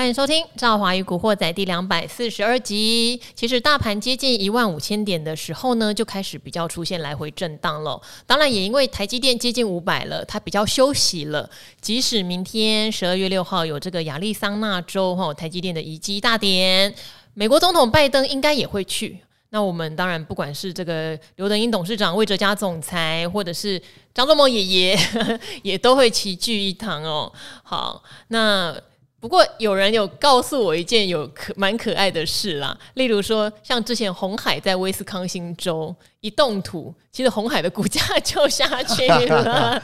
欢迎收听《赵华与古惑仔》第242集。其实大盘接近15000点的时候呢，就开始比较出现来回震荡了。当然也因为台积电接近500了，它比较休息了。即使明天12月6号有这个亚利桑那州台积电的移机大典，美国总统拜登应该也会去。那我们当然不管是这个刘德英董事长、魏哲家总裁，或者是张忠谋爷爷，也都会齐聚一堂哦。好，那不过有人有告诉我一件蛮可爱的事啦，例如说像之前红海在威斯康星州一动土，其实红海的股价就下去了。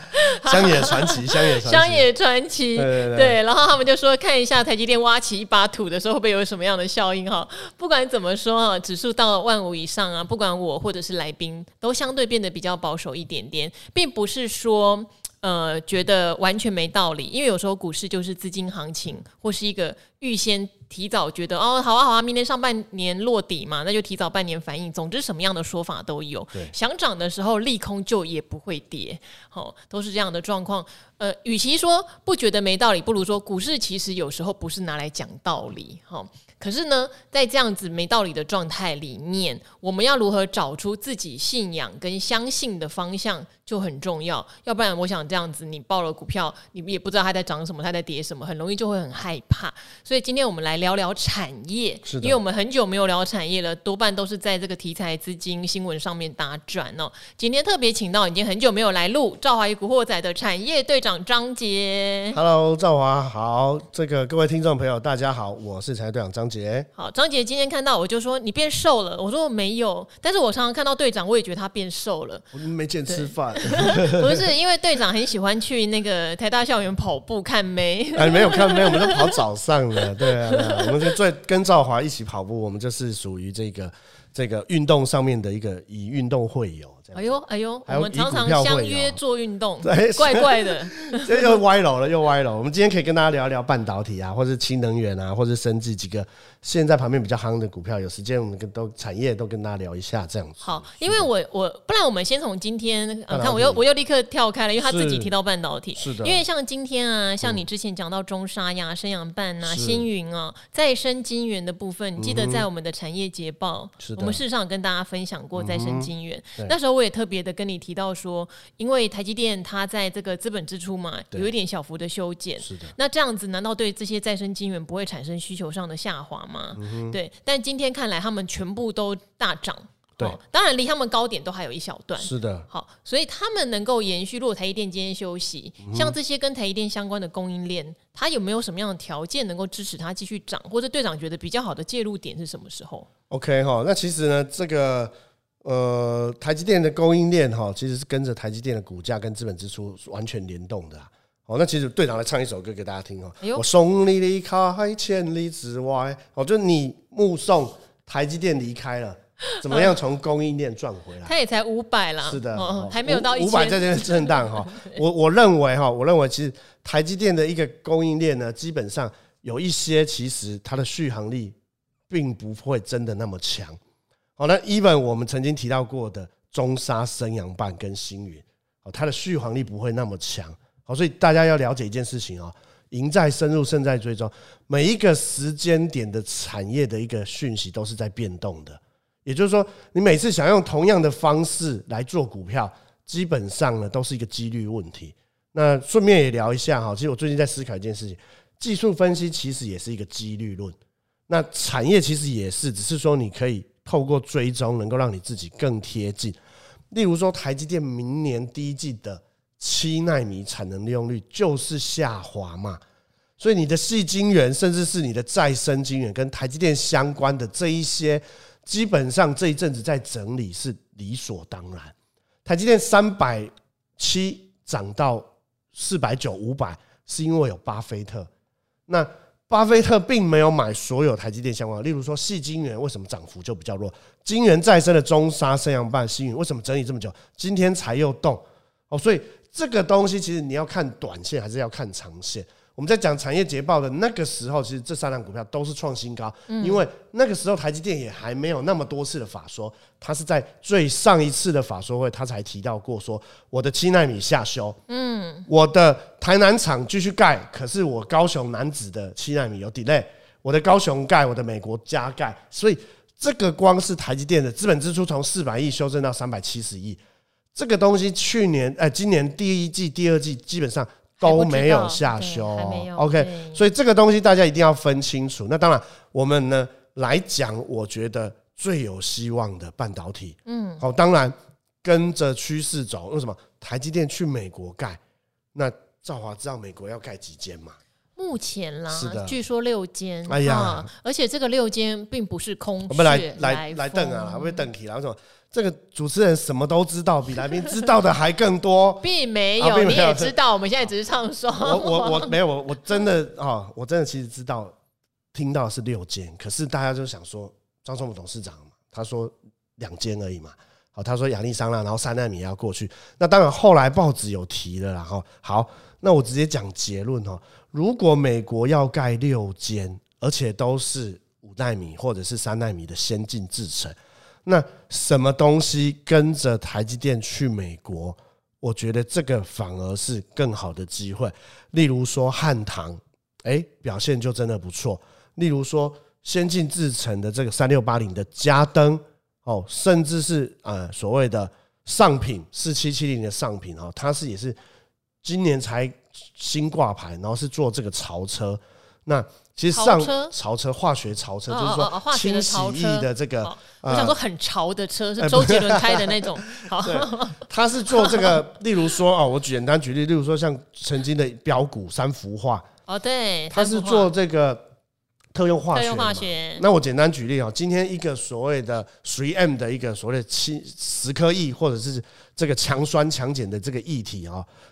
乡野传奇，乡野传奇，对，然后他们就说看一下台积电挖起一把土的时候会不会有什么样的效应哈。不管怎么说，指数到15000以上啊，不管我或者是来宾都相对变得比较保守一点点，并不是说觉得完全没道理，因为有时候股市就是资金行情，或是一个预先提早觉得哦，好啊，明年上半年落底嘛，那就提早半年反应。总之什么样的说法都有，想涨的时候利空就也不会跌，都是这样的状况。与其说不觉得没道理，不如说股市其实有时候不是拿来讲道理。可是呢，在这样子没道理的状态里面，我们要如何找出自己信仰跟相信的方向就很重要。要不然我想这样子，你报了股票，你也不知道它在涨什么，它在跌什么，很容易就会很害怕。所以今天我们来聊聊产业，因为我们很久没有聊产业了，多半都是在这个题材、资金、新闻上面打转哦。今天特别请到已经很久没有来录《赵华与古惑仔》的产业队长张杰。Hello， 赵华好，这个各位听众朋友大家好，我是产业队长张杰。好，张姐今天看到我就说你变瘦了，我说没有，但是我常常看到队长，我也觉得他变瘦了。我没见吃饭，不是因为队长很喜欢去那个台大校园跑步看妹，没有看妹，我们都跑早上了，对啊，我们就跟赵华一起跑步，我们就是属于这个运动上面的一个以运动会友。哎呦，我们常常相约做运动，怪怪的，又歪楼了。我们今天可以跟大家聊一聊半导体啊，或是氢能源啊，或是生技几个现在旁边比较夯的股票，有时间我们都产业都跟大家聊一下这样子。好，因为我不然我们先从今天，看我又立刻跳开了，因为他自己提到半导体，是的，因为像今天啊，像你之前讲到中砂呀、升阳半啊、星云啊、再生晶圆的部分，你记得在我们的产业捷报，我们事实上跟大家分享过再生晶圆，那时候。我也特别的跟你提到说，因为台积电它在这个资本支出嘛，有一点小幅的修剪，那这样子难道对这些再生晶圆不会产生需求上的下滑吗？对，但今天看来他们全部都大涨。对，当然离他们高点都还有一小段。是的，好，所以他们能够延续。如果台积电今天休息，像这些跟台积电相关的供应链，它有没有什么样的条件能够支持它继续涨？或者队长觉得比较好的介入点是什么时候 ？OK 哈，那其实呢，这个。台积电的供应链其实是跟着台积电的股价跟资本支出完全联动的。那其实队长来唱一首歌给大家听。我送你离开千里之外，就你目送台积电离开了，怎么样从供应链赚回来？它也才500啦，是的，还没有到1000。500在这边震荡我认为其实台积电的一个供应链呢，基本上有一些其实它的续航力并不会真的那么强。好，那 even 我们曾经提到过的中砂、升阳半跟星云，它的续航力不会那么强。好，所以大家要了解一件事情，赢在深入，胜在追踪。每一个时间点的产业的一个讯息都是在变动的，也就是说，你每次想用同样的方式来做股票，基本上呢都是一个几率问题。那顺便也聊一下哈，其实我最近在思考一件事情，技术分析其实也是一个几率论，那产业其实也是，只是说你可以。透过追踪能够让你自己更贴近，例如说台积电明年第一季的7奈米产能利用率就是下滑嘛，所以你的矽晶圆甚至是你的再生晶圆跟台积电相关的这一些，基本上这一阵子在整理是理所当然。台积电370涨到490、500，是因为有巴菲特。那巴菲特并没有买所有台积电相关的，例如说矽晶圆为什么涨幅就比较弱，晶圆再生的中砂、升阳半、星云为什么整理这么久，今天才又动。所以这个东西其实你要看短线还是要看长线。我们在讲产业捷报的那个时候，其实这三档股票都是创新高，因为那个时候台积电也还没有那么多次的法说，它是在最上一次的法说会，它才提到过说我的7奈米下修，我的台南厂继续盖，可是我高雄楠梓的7奈米有 delay， 我的高雄盖，我的美国加盖，所以这个光是台积电的资本支出从400亿修正到370亿，这个东西去年今年第一季、第二季基本上都没有下修，OK， 所以这个东西大家一定要分清楚。那当然，我们呢来讲，我觉得最有希望的半导体，好，当然跟着趋势走。为什么台积电去美国盖？那兆华知道美国要盖几间嘛？目前啦，据说6间，哎呀，而且这个6间并不是空穴，我们来等啊，会不会等起来？为什么？这个主持人什么都知道，比来宾知道的还更多。并没有，你也知道，我们现在只是唱双。我没有，我真的我真的其实知道，听到是6间，可是大家就想说，张忠谋董事长嘛，他说2间而已嘛。好，他说亚利桑那，然后3奈米要过去。那当然，后来报纸有提了啦，然后好，那我直接讲结论哦。如果美国要盖6间，而且都是5奈米或者是3奈米的先进制程。那什么东西跟着台积电去美国？我觉得这个反而是更好的机会。例如说汉唐，表现就真的不错。例如说先进制程的这个3680的家登，甚至是所谓的上品4770的上品，它是也是今年才新挂牌，然后是做这个槽车。那其实潮车化学潮车，就是说清洗液的这个，我想说很潮的车，是周杰伦开的那种。好，他是做这个，例如说我简单举例，例如说像曾经的标股三氟化，对，他是做这个特用化学。那我简单举例今天一个所谓的 3M 的一个所谓的10颗液，或者是这个强酸强碱的这个液体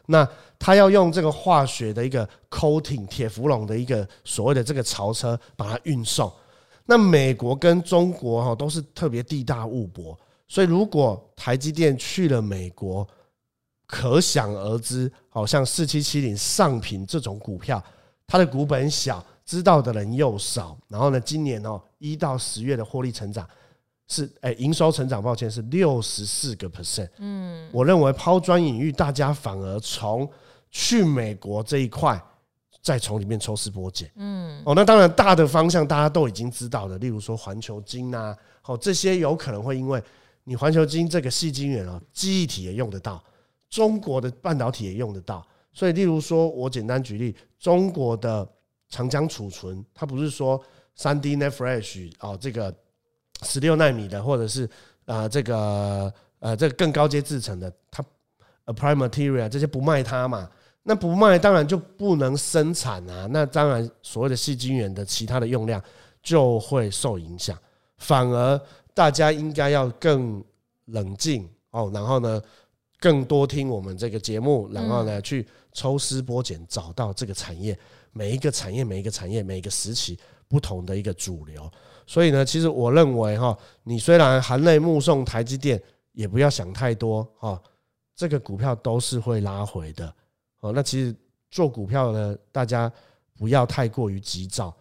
那它要用这个化学的一个 coating 铁氟龙的一个所谓的这个槽车把它运送。那美国跟中国都是特别地大物博，所以如果台积电去了美国，可想而知，好像4770上品这种股票，它的股本小，知道的人又少，然后呢，今年1到10月的获利成长是营收成长，抱歉是64%。我认为抛砖引玉，大家反而从去美国这一块再从里面抽丝剥茧。那当然大的方向大家都已经知道的，例如说环球晶啊，这些有可能会因为你环球晶这个矽晶圆记忆体也用得到，中国的半导体也用得到，所以例如说我简单举例，中国的长江储存，它不是说 3D NAND Flash 这个16奈米的，或者是这个更高阶制程的，它 Applied Material 这些不卖它嘛，那不卖当然就不能生产啊，那当然所谓的矽晶圆的其他的用量就会受影响，反而大家应该要更冷静然后呢更多听我们这个节目，然后呢去抽丝剥茧，找到这个产业每一个产业每一个时期不同的一个主流。所以呢其实我认为你虽然含泪目送台积电，也不要想太多这个股票都是会拉回的那其实做股票呢，大家不要太过于急躁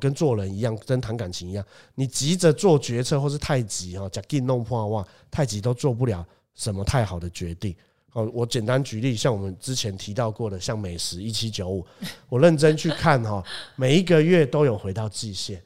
跟做人一样，跟谈感情一样，你急着做决策或是太急吃紧弄破袜，太急都做不了什么太好的决定我简单举例，像我们之前提到过的，像美食1795，我认真去看每一个月都有回到季线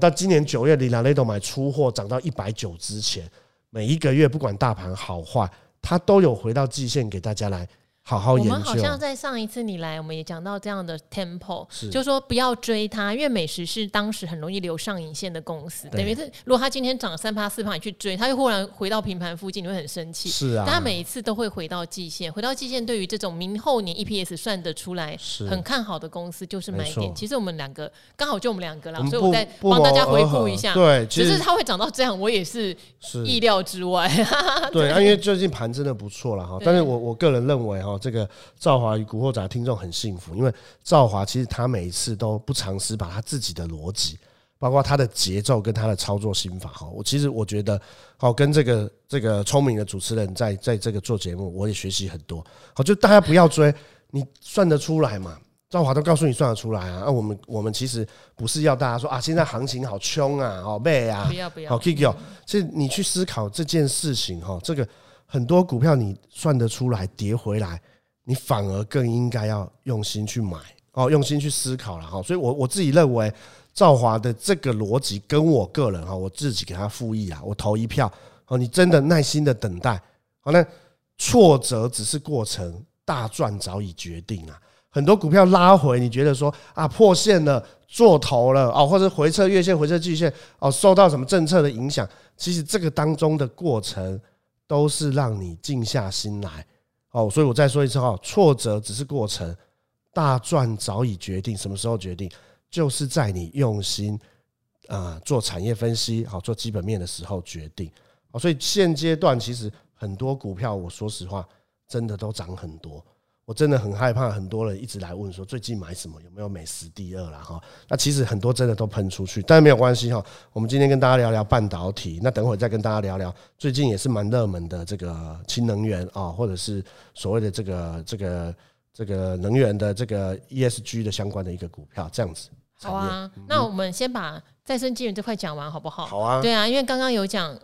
到今年9月里拉雷都买出货涨到190之前，每一个月不管大盘好坏，它都有回到季线给大家来好好研究。我们好像在上一次你来，我们也讲到这样的 tempo， 就是说不要追它，因为美食是当时很容易留上影线的公司，等于是如果它今天涨3%、4%，你去追它，又忽然回到平盘附近，你会很生气。是啊，但它每一次都会回到季线，回到季线对于这种明后年 EPS 算得出来很看好的公司就是买点。其实我们两个刚好就我们两个啦，所以我再帮大家回顾一下。对，只是它会涨到这样，我也是意料之外。对，因为最近盘真的不错啦，但是我个人认为这个兆华与古惑仔听众很幸福，因为兆华其实他每一次都不尝试把他自己的逻辑，包括他的节奏跟他的操作心法我觉得跟这个聪明的主持人在这个做节目，我也学习很多就大家不要追，你算得出来嘛，兆华都告诉你算得出来啊！啊我们其实不是要大家说啊，现在行情好凶啊，好背啊，不要，好 Kiki 哦。所以你去思考这件事情哈，这个很多股票你算得出来，跌回来，你反而更应该要用心去买哦，用心去思考了哈。所以我自己认为，兆华的这个逻辑跟我个人哈，我自己给他复议啊，我投一票哦。你真的耐心的等待，好，那挫折只是过程，大赚早已决定啊。很多股票拉回，你觉得说啊破线了、做头了哦，或者回撤月线、回撤季线哦，受到什么政策的影响？其实这个当中的过程都是让你静下心来哦。所以我再说一次哦，挫折只是过程，大赚早已决定。什么时候决定？就是在你用心做产业分析、哦、做基本面的时候决定哦。所以现阶段其实很多股票，我说实话，真的都涨很多。我真的很害怕很多人一直来问说最近买什么，有没有美食第二啦，那其实很多真的都喷出去，但没有关系，我们今天跟大家聊聊半导体，那等会再跟大家聊聊最近也是蛮热门的这个氢能源或者是所谓的这个能源的这个 ESG 的相关的一个股票这样子。好啊，那我们先把再生晶圆这块讲完好不好？好啊，对啊，因为刚刚有讲，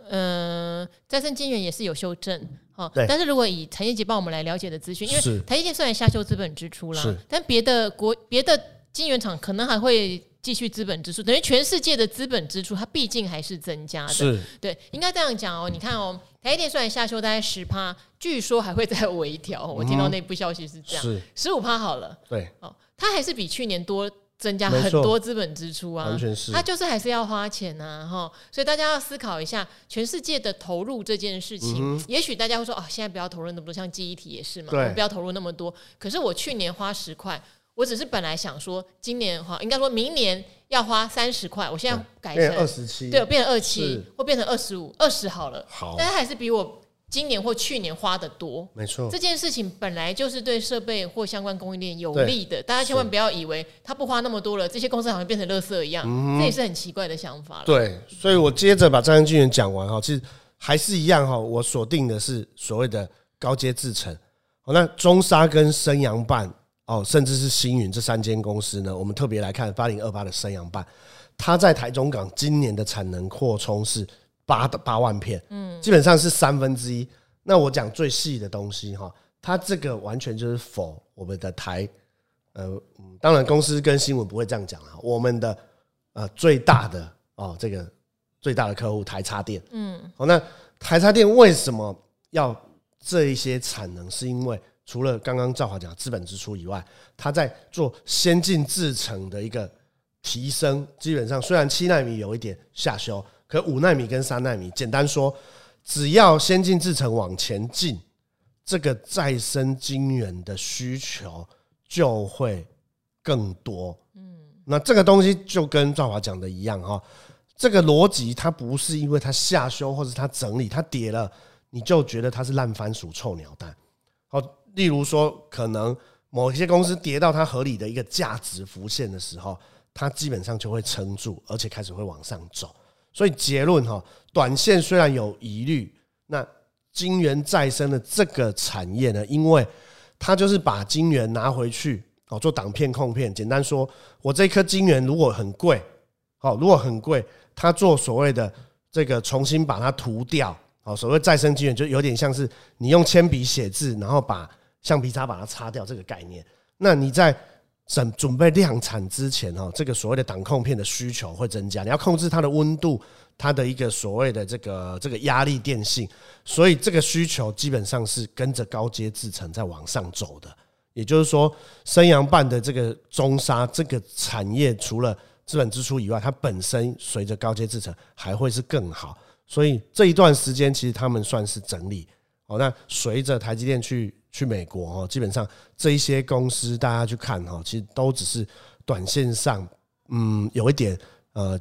再生晶圆也是有修正哦，但是如果以产业界帮我们来了解的资讯，因为产业界虽然下修资本支出啦，但别的晶圆厂可能还会继续资本支出，等于全世界的资本支出它毕竟还是增加的，是对，应该这样讲哦。你看哦，台积电虽然下修大概 10%， 据说还会再微调，我听到内部消息是这样， 15% 好了，对哦，它还是比去年多增加很多资本支出啊，它就是还是要花钱啊，所以大家要思考一下全世界的投入这件事情。也许大家会说哦，现在不要投入那么多，像记忆体也是嘛，我们不要投入那么多。可是我去年花10块，我只是本来想说今年花，应该说明年要花30块，我现在改成27，对，我变成27，或变成25、20好了。好，但是还是比我今年或去年花的多，没错。这件事情本来就是对设备或相关供应链有利的，大家千万不要以为他不花那么多了，这些公司好像变成垃圾一样，这也是很奇怪的想法了。对，所以我接着把再生晶圆讲完哈，其实还是一样哈，我锁定的是所谓的高阶制程。那中砂跟升阳半哦，甚至是星云这三间公司呢，我们特别来看8028的升阳半，它在台中港今年的产能扩充是8万片，基本上是1/3。那我讲最细的东西哈，它这个完全就是否我们的台，当然公司跟新闻不会这样讲啊。我们的最大的这个最大的客户台插电，好，那台插电为什么要这一些产能？是因为除了刚刚兆华讲资本支出以外，它在做先进制程的一个提升。基本上虽然7奈米有一点下修。可5奈米跟3奈米，简单说，只要先进制程往前进，这个再生晶圆的需求就会更多。那这个东西就跟兆华讲的一样哈，这个逻辑它不是因为它下修或者它整理它跌了，你就觉得它是烂番薯臭鸟蛋。好，例如说，可能某些公司跌到它合理的一个价值浮现的时候，它基本上就会撑住，而且开始会往上走。所以结论哈，短线虽然有疑虑，那晶圆再生的这个产业呢，因为它就是把晶圆拿回去哦，做挡片控片。简单说，我这颗晶圆如果很贵，好，如果很贵，它做所谓的这个重新把它涂掉，好，所谓再生晶圆就有点像是你用铅笔写字，然后把橡皮擦把它擦掉这个概念。那你在准备量产之前，这个所谓的挡控片的需求会增加，你要控制它的温度，它的一个所谓的这个压力电性，所以这个需求基本上是跟着高阶制程在往上走的。也就是说，升阳半的这个中砂这个产业，除了资本支出以外，它本身随着高阶制程还会是更好，所以这一段时间其实他们算是整理。那随着台积电去美国，基本上这一些公司大家去看，其实都只是短线上有一点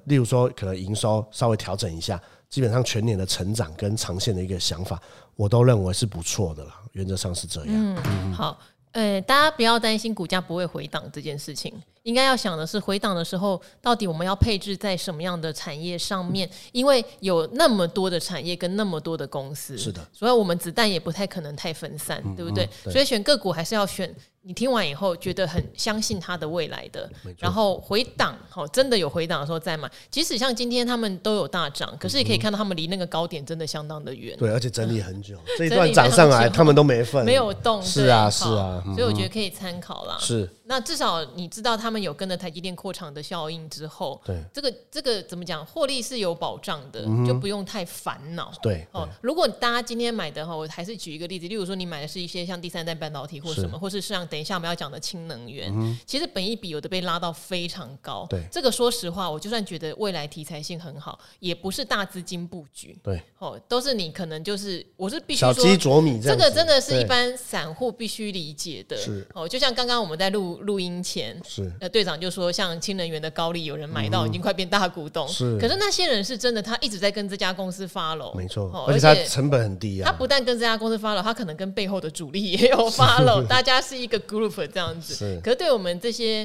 例如说可能营收稍微调整一下，基本上全年的成长跟长线的一个想法，我都认为是不错的啦，原则上是这样。好，大家不要担心股价不会回档这件事情，应该要想的是回档的时候到底我们要配置在什么样的产业上面，因为有那么多的产业跟那么多的公司，是的，所以我们子弹也不太可能太分散，对不对？所以选个股还是要选你听完以后觉得很相信它的未来的，然后回档，真的有回档的时候再买。即使像今天他们都有大涨，可是也可以看到他们离那个高点真的相当的远。对，而且整理很久，这一段涨上来他们都没份，没有动。是啊，是啊，所以我觉得可以参考啦。是，那至少你知道他们有跟着台积电扩厂的效应之后，对这个怎么讲，获利是有保障的，就不用太烦恼。对，如果大家今天买的，我还是举一个例子，例如说你买的是一些像第三代半导体或什么，或是像等一下我们要讲的氢能源，其实本益比有的被拉到非常高。对，这个说实话，我就算觉得未来题材性很好，也不是大资金布局。对，都是你可能就是，我是必须说小鸡啄米这样子，这个真的是一般散户必须理解的。是，就像刚刚我们在录音前，是队长就说，像氢能源的高利有人买到已经快变大股东，是，可是那些人是真的，他一直在跟这家公司follow，没错，而且他成本很低啊。他不但跟这家公司follow，他可能跟背后的主力也有follow，大家是一个group 这样子。是，可是对我们这些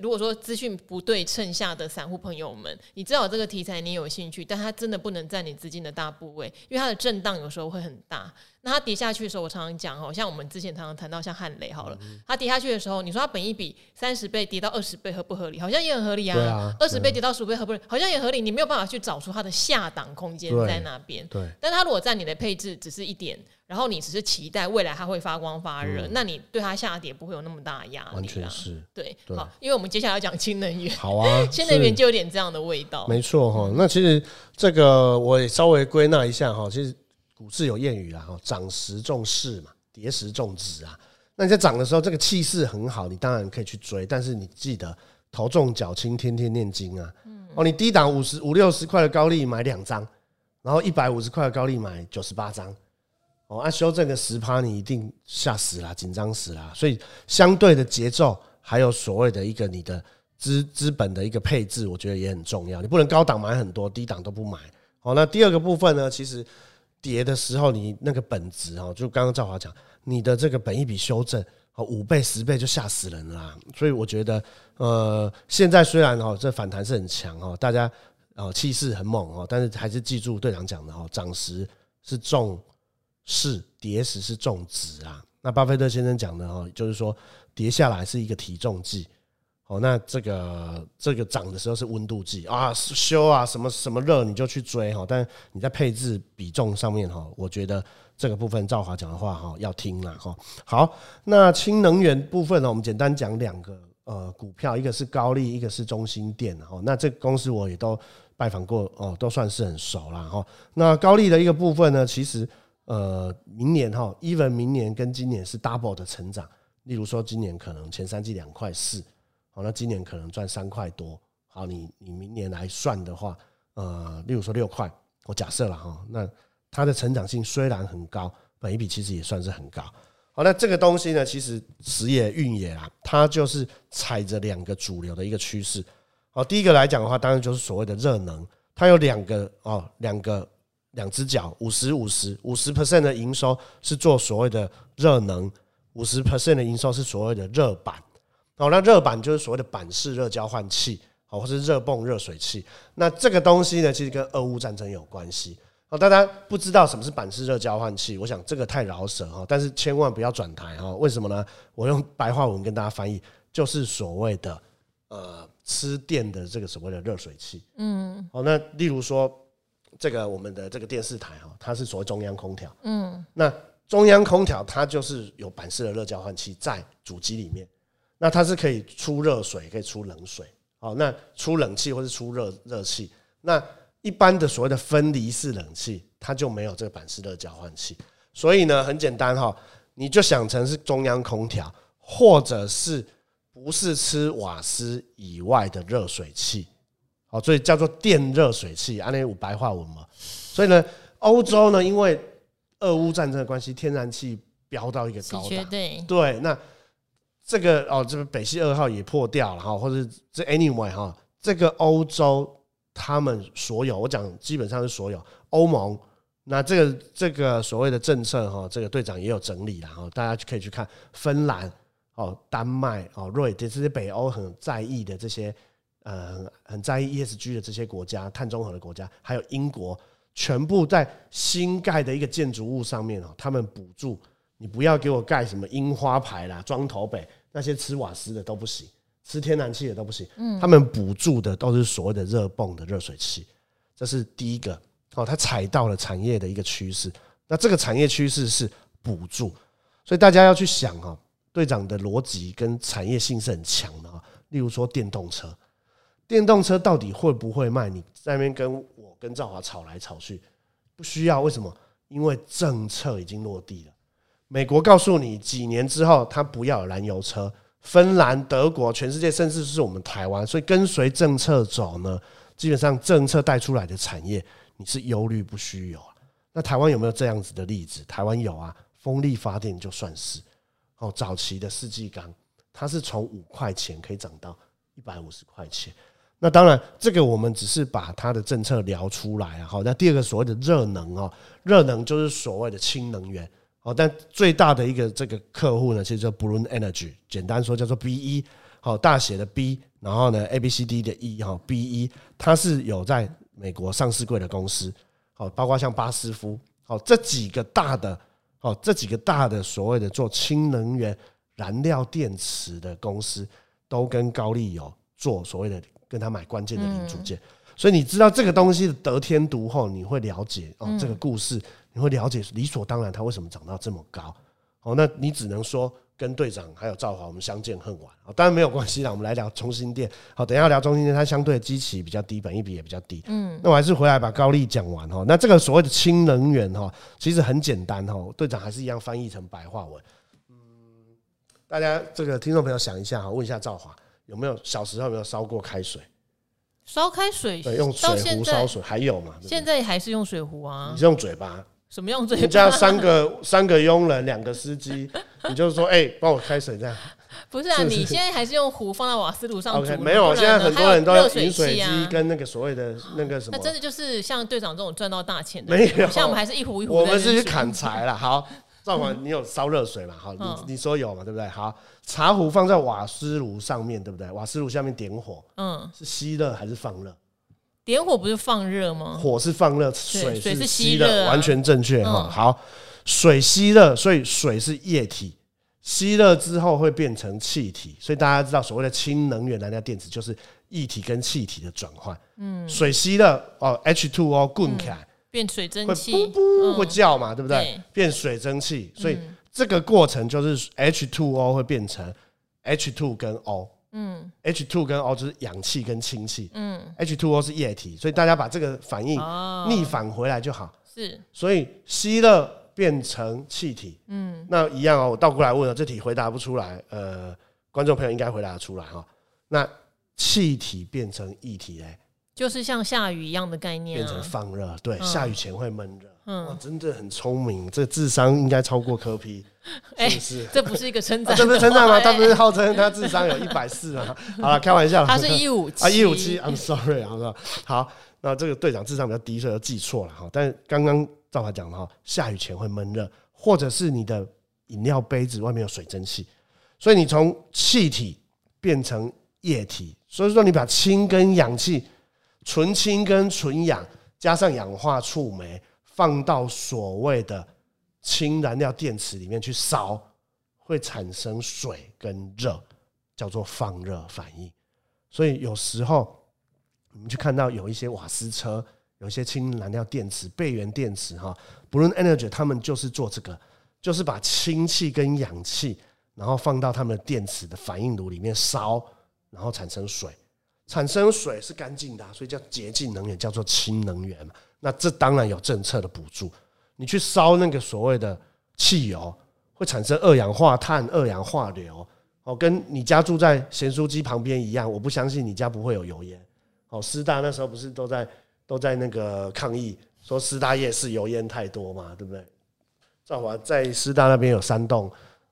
如果说资讯不对称下的散户朋友们，你知道这个题材你有兴趣，但它真的不能占你资金的大部位，因为它的震荡有时候会很大。那它跌下去的时候，我常常讲，像我们之前常常谈到像汉磊好了，它跌下去的时候，你说它本益比30倍跌到20倍合不合理？好像也很合理啊。20倍跌到10倍合不合理？好像也合理。你没有办法去找出它的下档空间在哪边。对。但它如果占你的配置只是一点，然后你只是期待未来它会发光发热，那你对它下跌不会有那么大的压力。完全是。对，好，因为我们接下来要讲氢能源。好啊，氢能源就有点这样的味道。没错，那其实这个我也稍微归纳一下，其实股市有谚语啦，涨时重势嘛，跌时重质啊。那你在涨的时候，这个气势很好，你当然可以去追，但是你记得头重脚轻，天天念经啊。你低档50、60块的高利买2张，然后150块的高利买98张。修正个10%，你一定吓死啦，紧张死啦。所以相对的节奏，还有所谓的一个你的资本的一个配置，我觉得也很重要。你不能高档买很多，低档都不买。好，那第二个部分呢，其实跌的时候，你那个本质就刚刚赵华讲，你的这个本益比修正5倍、10倍就吓死人了啦。所以我觉得，现在虽然这反弹是很强大家气势很猛但是还是记住队长讲的涨时是重是跌时是重质啊。那巴菲特先生讲的就是说跌下来是一个体重计，那这个涨的时候是温度计啊，修啊什么什么热你就去追但你在配置比重上面我觉得这个部分赵华讲的话要听啦好，那氢能源部分我们简单讲2个股票，一个是高力，一个是中兴电那这个公司我也都拜访过都算是很熟啦那高力的一个部分呢，其实明年even 明年跟今年是 double 的成长，例如说今年可能前3季2.4块，那今年可能赚3块多，好，你明年来算的话，例如说6块，我假设了那它的成长性虽然很高，本益比其实也算是很高。好，那这个东西呢，其实时也运也啊，它就是踩着2个主流的一个趋势。好，第一个来讲的话，当然就是所谓的热能，它有两只脚，50%的营收是做所谓的热能，50% 的营收是所谓的热板。那热板就是所谓的板式热交换器，或是热泵热水器。那这个东西呢，其实跟俄乌战争有关系。大家不知道什么是板式热交换器，我想这个太饶舌，但是千万不要转台。为什么呢？我用白话文跟大家翻译，就是所谓的吃电的这个所谓的热水器。那例如说这个我们的这个电视台它是所谓中央空调，那中央空调它就是有板式的热交换器在主机里面，那它是可以出热水，可以出冷水，那出冷气或是出热气。那一般的所谓的分离式冷气，它就没有这个板式热交换器，所以呢，很简单你就想成是中央空调，或者是不是吃瓦斯以外的热水器。好，所以叫做电热水器，这样有白话文嘛？所以呢，欧洲呢，因为俄乌战争的关系，天然气飙到一个高档，对，那这个这北溪2号也破掉了或者这 anyway 这个欧洲他们所有，我讲基本上是所有欧盟，那这个所谓的政策这个队长也有整理了大家可以去看芬兰丹麦瑞典这些北欧很在意的这些。很在意 ESG 的这些国家，碳中和的国家，还有英国，全部在新盖的一个建筑物上面他们补助你不要给我盖什么樱花牌啦、庄头北那些吃瓦斯的都不行，吃天然气的都不行。他们补助的都是所谓的热泵的热水器，这是第一个。哦，他踩到了产业的一个趋势。那这个产业趋势是补助，所以大家要去想哦，队长的逻辑跟产业性是很强的哦。例如说电动车，电动车到底会不会卖？你在那边跟我跟兆华吵来吵去，不需要。为什么？因为政策已经落地了。美国告诉你几年之后，它不要有燃油车。芬兰、德国、全世界，甚至是我们台湾，所以跟随政策走呢，基本上政策带出来的产业，你是忧虑不虚有啊。那台湾有没有这样子的例子？台湾有啊，风力发电就算是哦，早期的世纪钢，它是从5块钱可以涨到150块钱。那当然，这个我们只是把它的政策聊出来啊。好，那第二个所谓的热能哦，热能就是所谓的氢能源哦，但最大的一个这个客户呢，其实叫 Bloom Energy， 简单说叫做 BE， 好，大写的 B， 然后呢 ABCD 的 E 哈 BE， 它是有在美国上市柜的公司，好，包括像巴斯夫，好，这几个大的所谓的做氢能源燃料电池的公司，都跟高力友做所谓的。跟他买关键的零组件，所以你知道这个东西的得天独厚，你会了解哦这个故事，你会了解理所当然它为什么涨到这么高。哦，那你只能说跟队长还有兆华我们相见恨晚。哦，当然没有关系啦，我们来聊中兴电。好，等一下聊中兴电，它相对的基期比较低，本益比也比较低。那我还是回来把高力讲完哦。那这个所谓的氢能源哦，其实很简单哦，队长还是一样翻译成白话文。大家这个听众朋友想一下哈，问一下兆华。有没有小时候有没有烧过开水？烧开水，对，用水壶烧水，还有嘛？现在还是用水壶啊？你是用嘴巴？什么用嘴巴？你家三个佣人，2个司机，你就说哎，帮我开水这样。不是啊，你现在还是用壶放到瓦斯炉上煮？没有，现在很多人都用饮水机跟那个所谓的那个什么，那真的就是像队长这种赚到大钱的，没有。像我们还是一壶一壶，我们是去砍柴啦。好。兆华，你有烧热水嘛？好，你说有嘛？对不对？好，茶壶放在瓦斯炉上面，对不对？瓦斯炉下面点火，是吸热还是放热？点火不是放热吗？火是放热，水是吸热，完全正确哈。好，水吸热，所以水是液体，吸热之后会变成气体，所以大家知道所谓的氢能源燃料电池就是液体跟气体的转换。水吸热哦 ，H2O 滚起来。变水蒸气会噗噗会叫嘛，对不对？变水蒸气，所以这个过程就是 H2O 会变成 H2 跟 O， H2 跟 O 就是氧气跟氢气，H2O 是液体，所以大家把这个反应逆反回来就好。是，所以吸热变成气体，那一样哦。我倒过来问了，这题回答不出来，观众朋友应该回答得出来哈。那气体变成液体嘞？就是像下雨一样的概念，变成放热，对，下雨前会闷热。哇，真的很聪明，这智商应该超过柯 P， 是不是？这不是一个称赞，这不是称赞吗？他不是号称他智商有140吗？好了，开玩笑，他是157啊，157，I'm sorry， 好，那这个队长智商比较低，所以记错了哈。但是刚刚兆华讲了哈，下雨前会闷热，或者是你的饮料杯子外面有水蒸气，所以你从气体变成液体，所以说你把氢跟氧气。纯氢跟纯氧加上氧化触媒放到所谓的氢燃料电池里面去烧，会产生水跟热，叫做放热反应。所以有时候你们去看到有一些瓦斯车，有一些氢燃料电池、备源电池哈 ，Bloom Energy 他们就是做这个，就是把氢气跟氧气，然后放到他们的电池的反应炉里面烧，然后产生水。产生水是干净的啊，所以叫洁净能源，叫做氢能源嘛。那这当然有政策的补助。你去烧那个所谓的汽油，会产生二氧化碳、二氧化硫，哦，跟你家住在咸酥鸡旁边一样。我不相信你家不会有油烟。哦，师大那时候不是都在那个抗议，说师大夜市油烟太多嘛，对不对？兆华在师大那边有3栋。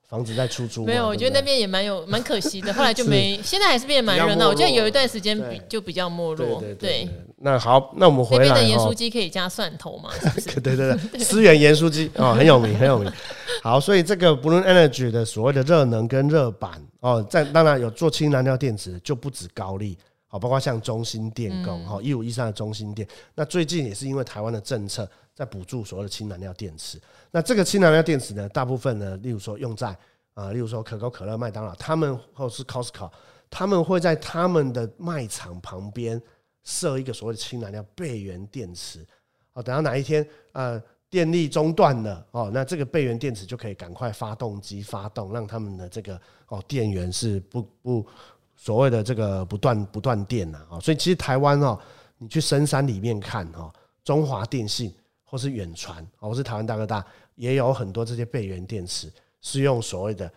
房子在出租没有，我觉得那边也蛮可惜的，后来就没，现在还是变得蛮热闹。我觉得有一段时间就比较没落。对，那好，那我们回来那边的盐酥鸡可以加蒜头嘛？对，思源盐酥鸡哦，很有名，很有名。好，所以这个 Bloom Energy 的所谓的热能跟热板哦，在当然有做氢燃料电池，就不止高力包括像中兴电工1513的中兴电，那最近也是因为台湾的政策在补助所谓的氢燃料电池。那这个氢燃料电池呢，大部分呢，例如说用在例如说可口可乐、麦当劳，他们或是 Costco， 他们会在他们的卖场旁边设一个所谓的氢燃料备源电池。等到哪一天电力中断了那这个备源电池就可以赶快发动机发动，让他们的这个电源是不所谓的这个不断电啊。所以其实台湾你去深山里面看中华电信或是远传或是台湾大哥大，也有很多这些备源电池是用所谓的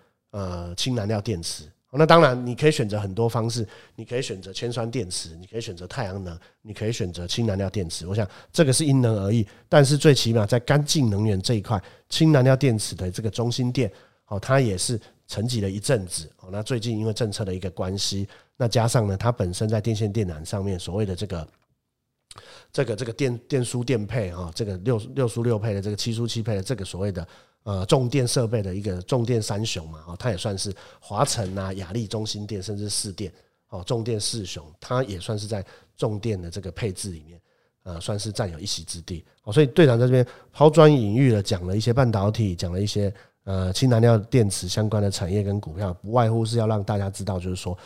氢燃料电池。那当然你可以选择很多方式，你可以选择铅酸电池，你可以选择太阳能，你可以选择氢燃料电池，我想这个是因人而异。但是最起码在干净能源这一块，氢燃料电池的这个中兴电它也是沉寂了一阵子，那最近因为政策的一个关系，那加上呢它本身在电线电缆上面所谓的这个电输电配这个六输六配的这个七输七配的这个所谓的重电设备的一个重电三雄嘛，它也算是华城啊、亚力、中兴电甚至士电重电四雄，它也算是在重电的这个配置里面算是占有一席之地。所以队长在这边抛砖引玉的讲了一些半导体，讲了一些氢燃料电池相关的产业跟股票，不外乎是要让大家知道，就是说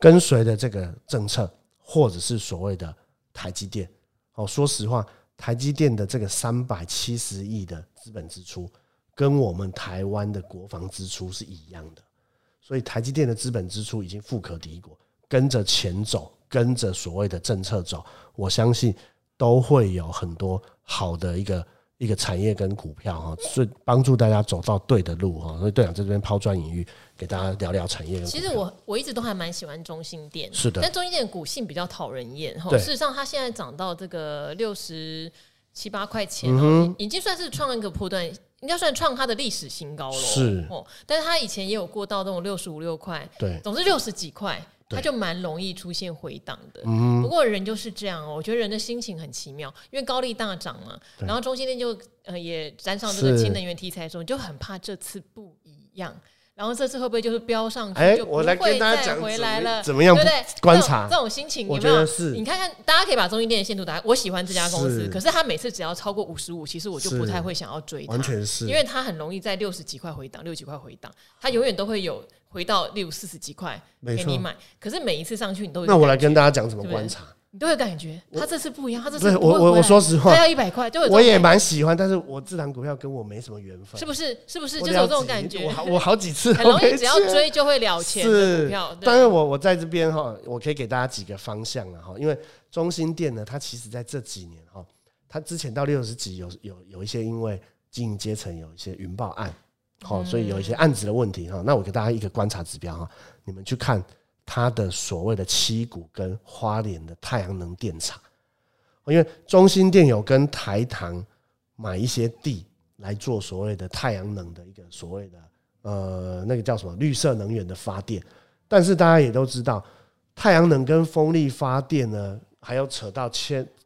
跟随着这个政策，或者是所谓的台积电说实话，台积电的这个370亿的资本支出跟我们台湾的国防支出是一样的，所以台积电的资本支出已经富可敌国，跟着钱走，跟着所谓的政策走，我相信都会有很多好的一个产业跟股票，所以帮助大家走到对的路。所以队长在这边抛砖引玉，给大家聊聊产业。其实我一直都还蛮喜欢中兴电，是的，但中兴电股性比较讨人厌，事实上它现在涨到这个67-68块钱，已经算是创一个波段。应该算创它的历史新高了，是但是它以前也有过到那种65-66块，对，总之60几块，它就蛮容易出现回档的。不过人就是这样我觉得人的心情很奇妙，因为高利大涨嘛，然后中兴电就也沾上这个氢能源题材的时候，你就很怕这次不一样。然后这次会不会就是飙上去就不会再回来了？怎么样观察这种心情有没有？我觉得是，你看看，大家可以把中兴电的限度打开。我喜欢这家公司，可是它每次只要超过55，其实我就不太会想要追它，完全是，因为它很容易在60几块回档，6几块回档，它永远都会有回到例如40几块给你买。可是每一次上去你都有，那我来跟大家讲怎么观察。你都有感觉，他这次不一样，他这次不会回来。我说实话，他要100块，我也蛮喜欢，但是我这档股票跟我没什么缘分，是不是？就是有这种感觉。我好几次很容易，只要追就会了钱的股票。但是我在这边我可以给大家几个方向啦，因为中兴电呢，它其实在这几年它之前到60几有一些因为经营阶层有一些云豹案所以有一些案子的问题那我给大家一个观察指标你们去看。它的所谓的七股跟花莲的太阳能电厂，因为中兴电有跟台糖买一些地来做所谓的太阳能的一个所谓的那个叫什么绿色能源的发电，但是大家也都知道，太阳能跟风力发电呢，还有扯到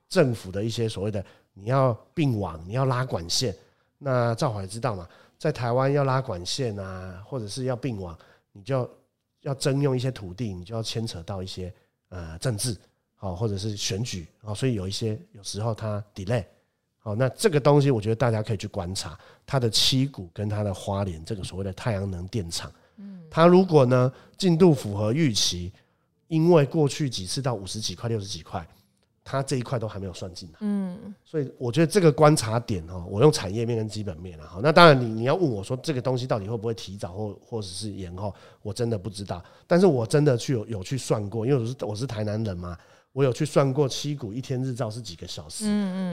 政府的一些所谓的你要并网，你要拉管线，那赵怀知道嘛，在台湾要拉管线啊，或者是要并网，你就要征用一些土地，你就要牵扯到一些政治或者是选举所以有时候它 delay 那这个东西我觉得大家可以去观察它的七股跟它的花莲这个所谓的太阳能电厂它如果呢进度符合预期，因为过去几次到50几块60几块它这一块都还没有算进来所以我觉得这个观察点我用产业面跟基本面那当然你要问我说这个东西到底会不会提早或者是延后，我真的不知道，但是我真的有去算过，因为我是台南人嘛，我有去算过七股一天日照是几个小时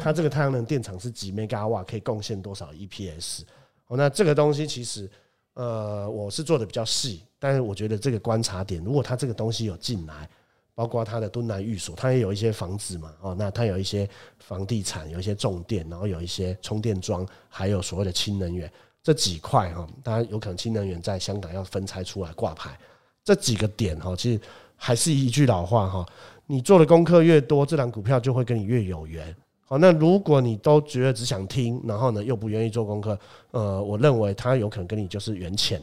它这个太阳能电厂是几 megawatt 可以贡献多少 EPS 那这个东西其实我是做的比较细，但是我觉得这个观察点，如果它这个东西有进来，包括它的敦南寓所，它也有一些房子嘛那它有一些房地产，有一些重电，然后有一些充电桩，还有所谓的氢能源这几块当然有可能氢能源在香港要分拆出来挂牌，这几个点其实还是一句老话你做的功课越多，这档股票就会跟你越有缘那如果你都觉得只想听，然后呢又不愿意做功课我认为它有可能跟你就是缘浅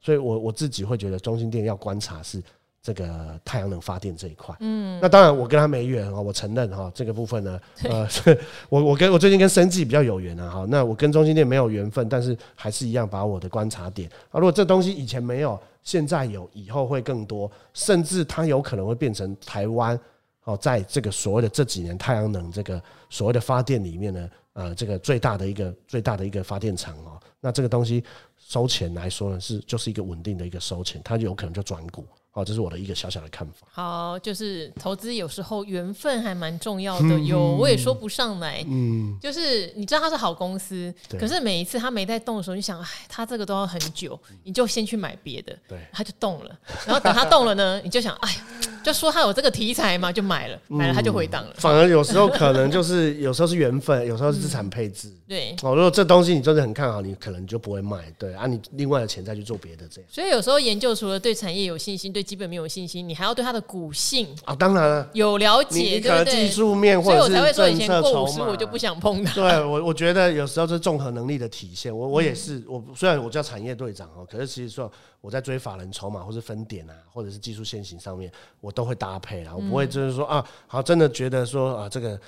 所以我自己会觉得中兴电要观察是这个太阳能发电这一块，嗯，那当然我跟他没缘啊，我承认哈，这个部分呢，我最近跟生技比较有缘啊，哈，那我跟中心店没有缘分，但是还是一样把我的观察点啊，如果这东西以前没有，现在有，以后会更多，甚至它有可能会变成台湾哦，在这个所谓的这几年太阳能这个所谓的发电里面呢，这个最大的一个发电厂哦，那这个东西收钱来说呢，就是一个稳定的一个收钱，它有可能就转股。好，这是我的一个小小的看法。好，就是投资有时候缘分还蛮重要的，有我也说不上来。嗯，就是你知道它是好公司，可是每一次它没在动的时候，你想，哎，它这个都要很久，你就先去买别的，对，它就动了。然后等它动了呢，你就想，哎，就说它有这个题材嘛，就买了，买了它就回档了。反而有时候可能就是有时候是缘分，有时候是资产配置。对，哦，如果这东西你真的很看好，你可能就不会卖，对啊，你另外的钱再去做别的这样。所以有时候研究除了对产业有信心，对基本面有信心，你还要对它的股性啊，当然了，有了解，对不对？技术面或者是政策筹码，所以我才会说以前过50我就不想碰它。对，我觉得有时候是综合能力的体现。我也是，我虽然我叫产业队长哦，可是其实说我在追法人筹码或是分点啊，或者是技术线型上面，我都会搭配啦。我不会就是说啊，好，真的觉得说啊，这个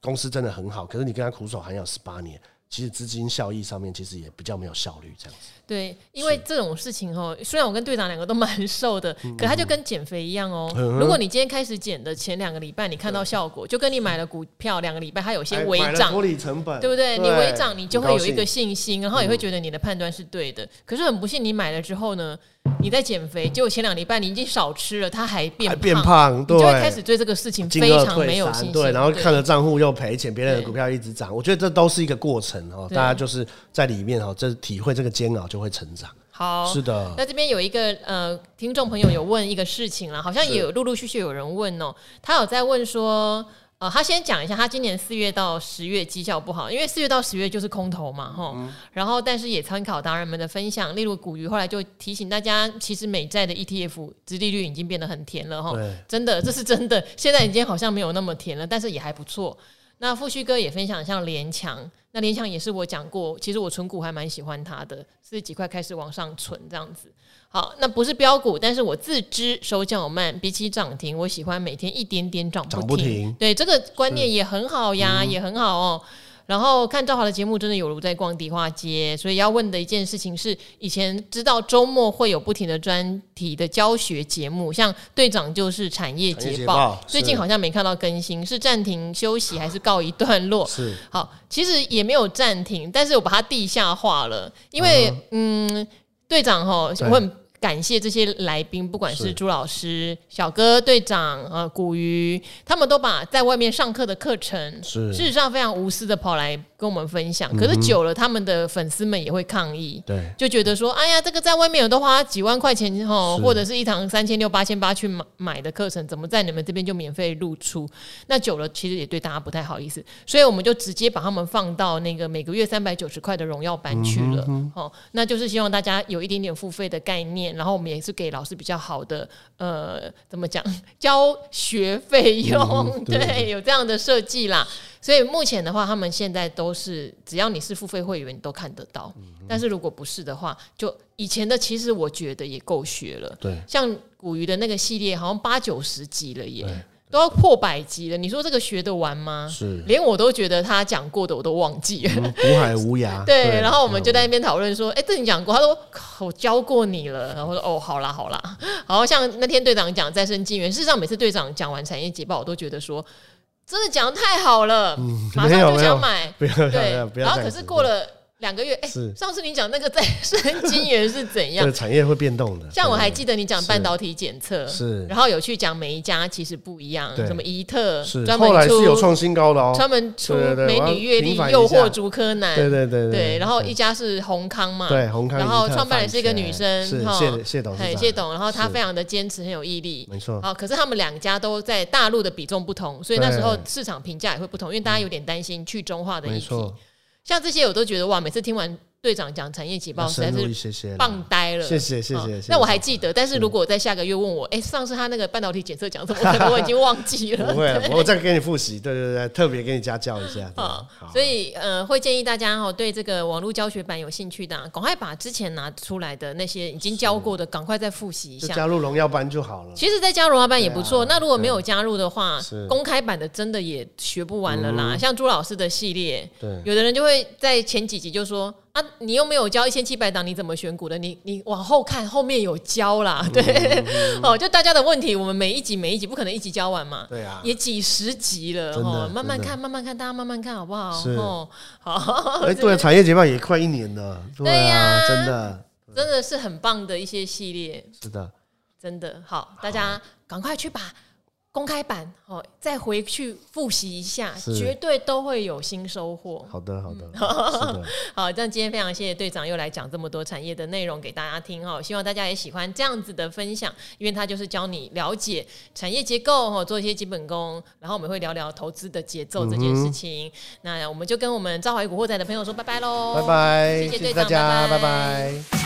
公司真的很好，可是你跟他苦守寒窑18年。其实资金效益上面其实也比较没有效率这样子。对，因为这种事情哦，虽然我跟队长两个都蛮瘦的，可它就跟减肥一样哦。如果你今天开始减的前2个礼拜你看到效果，就跟你买了股票2个礼拜它有些微涨，脱离成本，对不对？你微涨你就会有一个信心，然后也会觉得你的判断是对的。可是很不幸你买了之后呢，你在减肥，结果前2礼拜你已经少吃了，它还变胖，对，你就会开始对这个事情非常没有信心。对，然后看了账户又赔钱，别人的股票一直涨，我觉得这都是一个过程。大家就是在里面这体会这个煎熬就会成长。好，是的。那这边有一个听众朋友有问一个事情啦，好像也有陆陆续续有人问哦，他有在问说他先讲一下，他今年4月到10月绩效不好，因为4月到10月就是空头嘛，然后但是也参考达人们的分享，例如股鱼后来就提醒大家，其实美债的 ETF 殖利率已经变得很甜了哈，真的，这是真的，现在已经好像没有那么甜了，但是也还不错。那富旭哥也分享像联强，那联强也是我讲过，其实我存股还蛮喜欢它的，40几块开始往上存这样子。好，那不是标股，但是我自知手脚慢，比起涨停，我喜欢每天一点点涨不停。对，这个观念也很好呀，也很好哦。然后看赵华的节目，真的有如在逛迪化街。所以要问的一件事情是，以前知道周末会有不停的专题的教学节目，像队长就是产业捷报，最近好像没看到更新，是暂停休息还是告一段落？是，好，其实也没有暂停，但是我把它地下化了，因为队长吼，我很感谢这些来宾，不管是朱老师、小哥、队长、古鱼，他们都把在外面上课的课程，事实上非常无私的跑来跟我们分享。可是久了，他们的粉丝们也会抗议，对，就觉得说，哎呀，这个在外面有都花几万块钱或者是一堂3600、8800去买的课程，怎么在你们这边就免费露出？那久了，其实也对大家不太好意思，所以我们就直接把他们放到那个每个月390块的荣耀班去了。那就是希望大家有一点点付费的概念。然后我们也是给老师比较好的怎么讲，教学费用，对，有这样的设计啦。所以目前的话，他们现在都是只要你是付费会员，你都看得到。但是如果不是的话，就以前的其实我觉得也够学了。对，像古鱼的那个系列，好像80、90集了耶。都要破100集了，你说这个学得完吗？是，连我都觉得他讲过的我都忘记了。无海无涯。对，然后我们就在那边讨论说，这你讲过，他说我教过你了，然后说哦，好啦。然后像那天队长讲再生晶圆，事实上每次队长讲完产业捷报，我都觉得说真的讲得太好了，马上就想买。对，然后可是过了2个月，上次你讲那个再生晶圆是怎样？产业会变动的。像我还记得你讲半导体检测，是，然后有去讲每一家其实不一样，什么宜特，专门出，后来是有创新高的哦，专门出美女阅历诱惑竹柯南，对，然后一家是宏康嘛，对，宏康，然后创办人是一个女生，谢董，然后她非常的坚持，很有毅力，没错。好，可是他们2家都在大陆的比重不同，所以那时候市场评价也会不同，因为大家有点担心去中化的议题。像这些我都觉得哇，每次听完队长讲产业情报实在是棒呆了，谢谢谢谢。那我还记得，但是如果我在下个月问我，哎，上次他那个半导体检测讲什么，可能我已经忘记了。不会，我再给你复习，对对对，特别给你家教一下。好，所以会建议大家哈，对这个网络教学版有兴趣的，赶快把之前拿出来的那些已经教过的，赶快再复习一下。加入荣耀班就好了。其实再加入荣耀班也不错。那如果没有加入的话，公开版的真的也学不完了啦。像朱老师的系列，有的人就会在前几集就说。啊，你又没有教1700档，你怎么选股的？你往后看，后面有教啦，对，哦，就大家的问题，我们每一集不可能一集教完嘛，对啊，也几十集了，哦，慢慢看，慢慢看，大家慢慢看好不好？哦，好，哎，对，产业节目也快1年了，对呀，真的，真的是很棒的一些系列，是的，真的好，大家赶快去把公开版哦，再回去复习一下，绝对都会有新收获。好的，好的，好，那今天非常谢谢队长又来讲这么多产业的内容给大家听哦，希望大家也喜欢这样子的分享，因为他就是教你了解产业结构哦，做一些基本功，然后我们会聊聊投资的节奏这件事情。那我们就跟我们召回古惑仔的朋友说拜拜喽，拜拜，谢谢队长，大家，拜拜。